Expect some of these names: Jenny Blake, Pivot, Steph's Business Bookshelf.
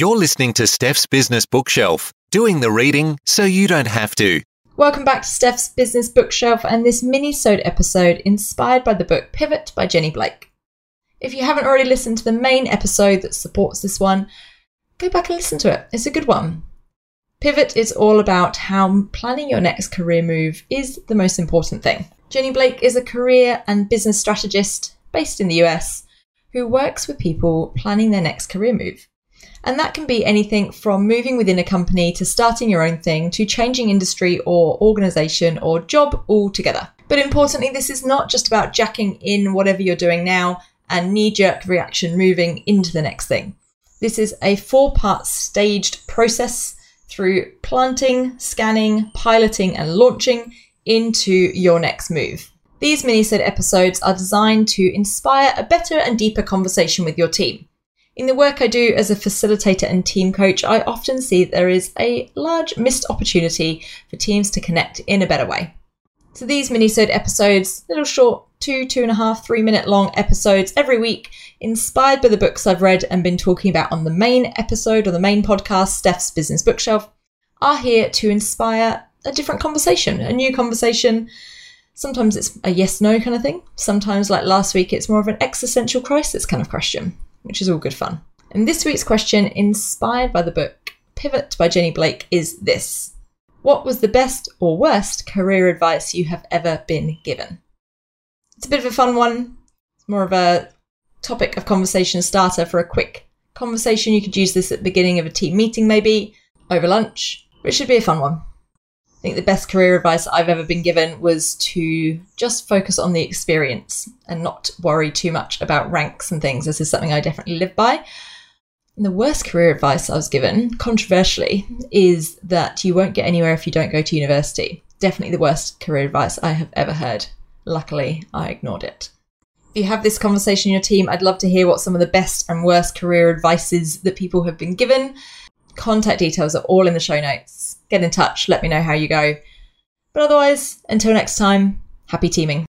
You're listening to Steph's Business Bookshelf, doing the reading so you don't have to. Welcome back to Steph's Business Bookshelf and this mini-sode episode inspired by the book Pivot by Jenny Blake. If you haven't already listened to the main episode that supports this one, go back and listen to it. It's a good one. Pivot is all about how planning your next career move is the most important thing. Jenny Blake is a career and business strategist based in the US who works with people planning their next career move. And that can be anything from moving within a company to starting your own thing to changing industry or organisation or job altogether. But importantly, this is not just about jacking in whatever you're doing now and knee-jerk reaction moving into the next thing. This is a four-part staged process through planting, scanning, piloting and launching into your next move. These mini-sode episodes are designed to inspire a better and deeper conversation with your team. In the work I do as a facilitator and team coach, I often see there is a large missed opportunity for teams to connect in a better way. So these mini-sode episodes, little short 2.5, 3 minute long episodes every week, inspired by the books I've read and been talking about on the main episode or the main podcast, Steph's Business Bookshelf, are here to inspire a different conversation, a new conversation. Sometimes it's a yes-no kind of thing. Sometimes, like last week, it's more of an existential crisis kind of question, which is all good fun. And this week's question, inspired by the book Pivot by Jenny Blake, is this. What was the best or worst career advice you have ever been given? It's a bit of a fun one. It's more of a topic of conversation starter for a quick conversation. You could use this at the beginning of a team meeting, maybe over lunch, but it should be a fun one. I think the best career advice I've ever been given was to just focus on the experience and not worry too much about ranks and things. This is something I definitely live by. And the worst career advice I was given, controversially, is that you won't get anywhere if you don't go to university. Definitely the worst career advice I have ever heard. Luckily, I ignored it. If you have this conversation in your team, I'd love to hear what some of the best and worst career advices that people have been given. Contact details are all in the show notes. Get in touch, let me know how you go. But otherwise, until next time, happy teaming.